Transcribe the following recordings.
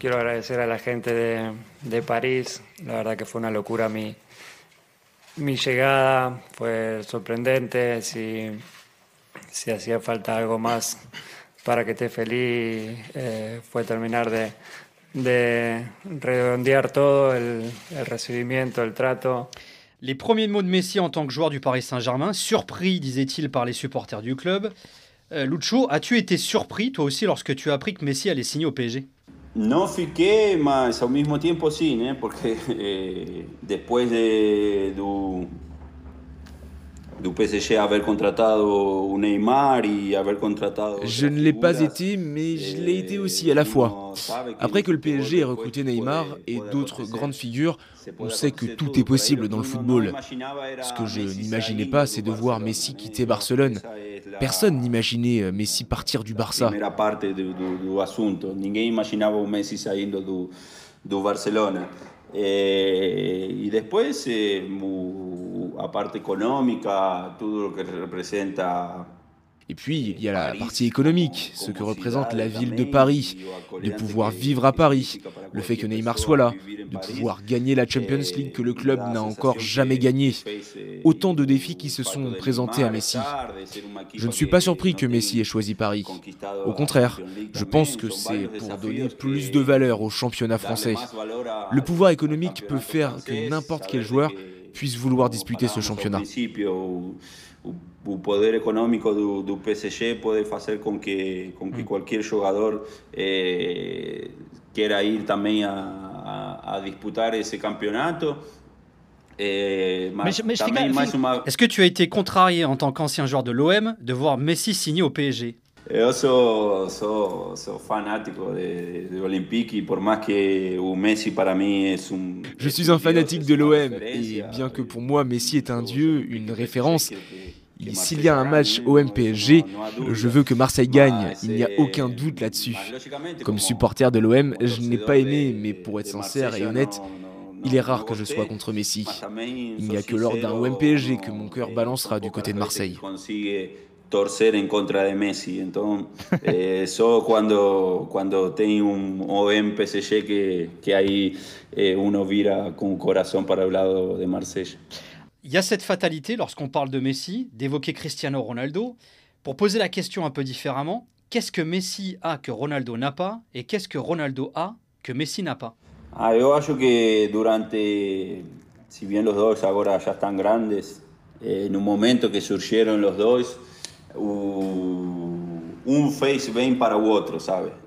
Quiero agradecer a la gente de París. La verdad que fue una locura mi llegada, fue sorprendente. Si hacía falta algo más para que esté feliz, fue terminar de redondear todo, el recibimiento, el trato. Les premiers mots de Messi en tant que joueur du Paris Saint-Germain, surpris, disait-il, par les supporters du club. Lucho, as-tu été surpris, toi aussi, lorsque tu as appris que Messi allait signer au PSG? No fiquei, mas ao mesmo tempo sim, né? Porque depois do PSG haver contratado o Neymar e haver contratado... Je ne l'ai pas été, mais je l'ai été aussi à la fois. Après que le PSG ait recruté Neymar et d'autres grandes figures, on sait que tout est possible dans le football. Ce que je n'imaginais pas, c'est de voir Messi quitter Barcelone. Personne n'imaginait Messi partir du Barça. Et después, la partie économique, tout ce que représente. Et puis, il y a la partie économique, ce que représente la ville de Paris, de pouvoir vivre à Paris, le fait que Neymar soit là, de pouvoir gagner la Champions League que le club n'a encore jamais gagnée. Autant de défis qui se sont présentés à Messi. Je ne suis pas surpris que Messi ait choisi Paris. Au contraire, je pense que c'est pour donner plus de valeur au championnat français. Le pouvoir économique peut faire que n'importe quel joueur puisse vouloir disputer ce championnat. O poder econômico do PSG pode fazer com que qualquer jogador queira ir também a disputar esse campeonato. Est-ce que tu as été contrarié en tant qu'ancien joueur de l'OM de voir Messi signer au PSG? Eu sou fanático de Olympique et por más que o Messi para mim es un... Je suis un fanatique de l'OM et bien que pour moi Messi est un dieu, une référence. S'il y a un match OM-PSG, je veux que Marseille gagne, il n'y a aucun doute là-dessus. Comme supporter de l'OM, je n'ai pas aimé, mais pour être sincère et honnête, il est rare que je sois contre Messi. Il n'y a que lors d'un OM-PSG que mon cœur balancera du côté de Marseille. Torcer en contra de Messi. Entonces, eso cuando tem OM PSG que ahí uno vira con corazón para el lado de Marsella. Il y a cette fatalité lorsqu'on parle de Messi, d'évoquer Cristiano Ronaldo. Pour poser la question un peu différemment, qu'est-ce que Messi a que Ronaldo n'a pas et qu'est-ce que Ronaldo a que Messi n'a pas? Yo acho que durante, si bien los dos ahora ya están grandes, en un momento que surgieron los dos,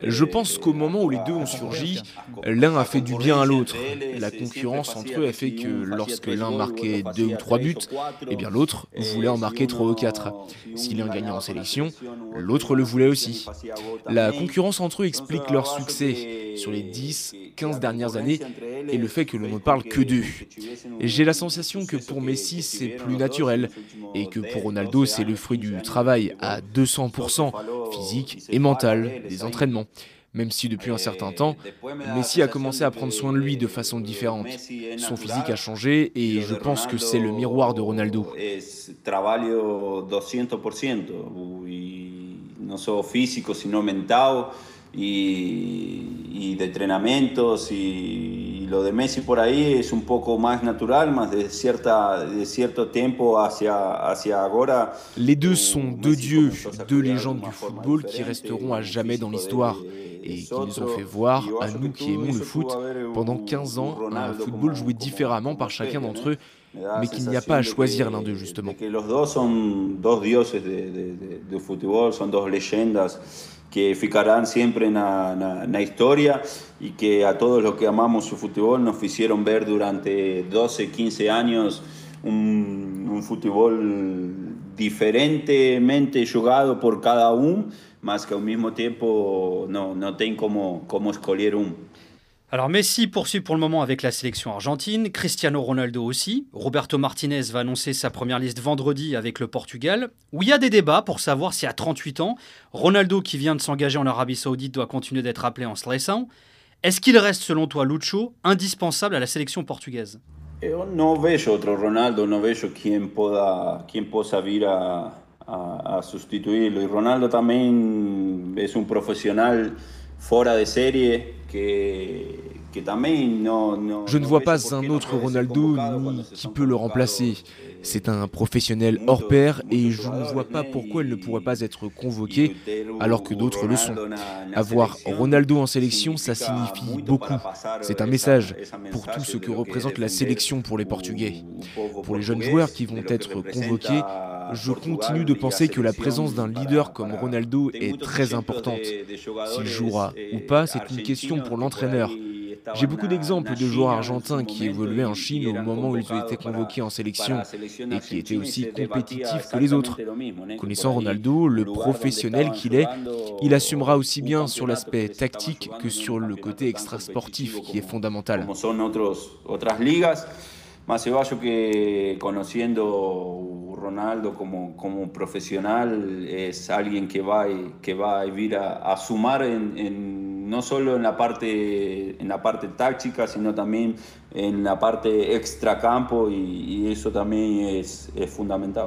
je pense qu'au moment où les deux ont surgi, l'un a fait du bien à l'autre. La concurrence entre eux a fait que lorsque l'un marquait 2 ou 3 buts, eh bien l'autre voulait en marquer 3 ou 4. Si l'un gagnait en sélection, l'autre le voulait aussi. La concurrence entre eux explique leur succès sur les 10-15 dernières années et le fait que l'on ne parle que d'eux. J'ai la sensation que pour Messi, c'est plus naturel et que pour Ronaldo, c'est le fruit du travail à 200%. Physique et mental, des entraînements. Même si depuis un certain temps, Messi a commencé à prendre soin de lui de façon différente. Son physique a changé et je pense que c'est le miroir de Ronaldo. Travaille 200%, non solo físico, sino mental y de entrenamientos. Y lo de Messi por ahí es un poco más natural, más de cierto tiempo hacia ahora. Les deux sont deux dieux, deux légendes du football qui resteront à jamais dans l'histoire et qui nous ont fait voir, à nous qui aimons le foot, pendant 15 ans, un football joué différemment par chacun d'entre eux, mais qu'il n'y a pas à choisir l'un d'eux, justement. Les deux sont deux dioses du football, sont deux légendes que ficarán siempre en la historia y que a todos los que amamos su fútbol nos hicieron ver durante 12, 15 años un fútbol diferentemente jugado por cada uno, más que al mismo tiempo no tienen como escoger uno. Alors Messi poursuit pour le moment avec la sélection argentine, Cristiano Ronaldo aussi. Roberto Martinez va annoncer sa première liste vendredi avec le Portugal, où il y a des débats pour savoir si à 38 ans, Ronaldo qui vient de s'engager en Arabie Saoudite doit continuer d'être appelé en sélection. Est-ce qu'il reste selon toi, Lucho, indispensable à la sélection portugaise? Yo no vejo otro Ronaldo, no vejo quien possa vir a substituirlo. Y Ronaldo también es un profesional fuera de serie. Je ne vois pas un autre Ronaldo ni qui peut le remplacer. C'est un professionnel hors pair et je ne vois pas pourquoi il ne pourrait pas être convoqué alors que d'autres le sont. Avoir Ronaldo en sélection, ça signifie beaucoup. C'est un message pour tout ce que représente la sélection pour les Portugais. Pour les jeunes joueurs qui vont être convoqués, je continue de penser que la présence d'un leader comme Ronaldo est très importante. S'il jouera ou pas, c'est une question pour l'entraîneur. J'ai beaucoup d'exemples de joueurs argentins qui évoluaient en Chine au moment où ils ont été convoqués en sélection et qui étaient aussi compétitifs que les autres. Connaissant Ronaldo, le professionnel qu'il est, il assumera aussi bien sur l'aspect tactique que sur le côté extrasportif qui est fondamental. Mas yo creo que conociendo Ronaldo como profesional es alguien que va a ir a sumar no solo en la parte táctica, sino también en la parte extracampo y eso también es fundamental.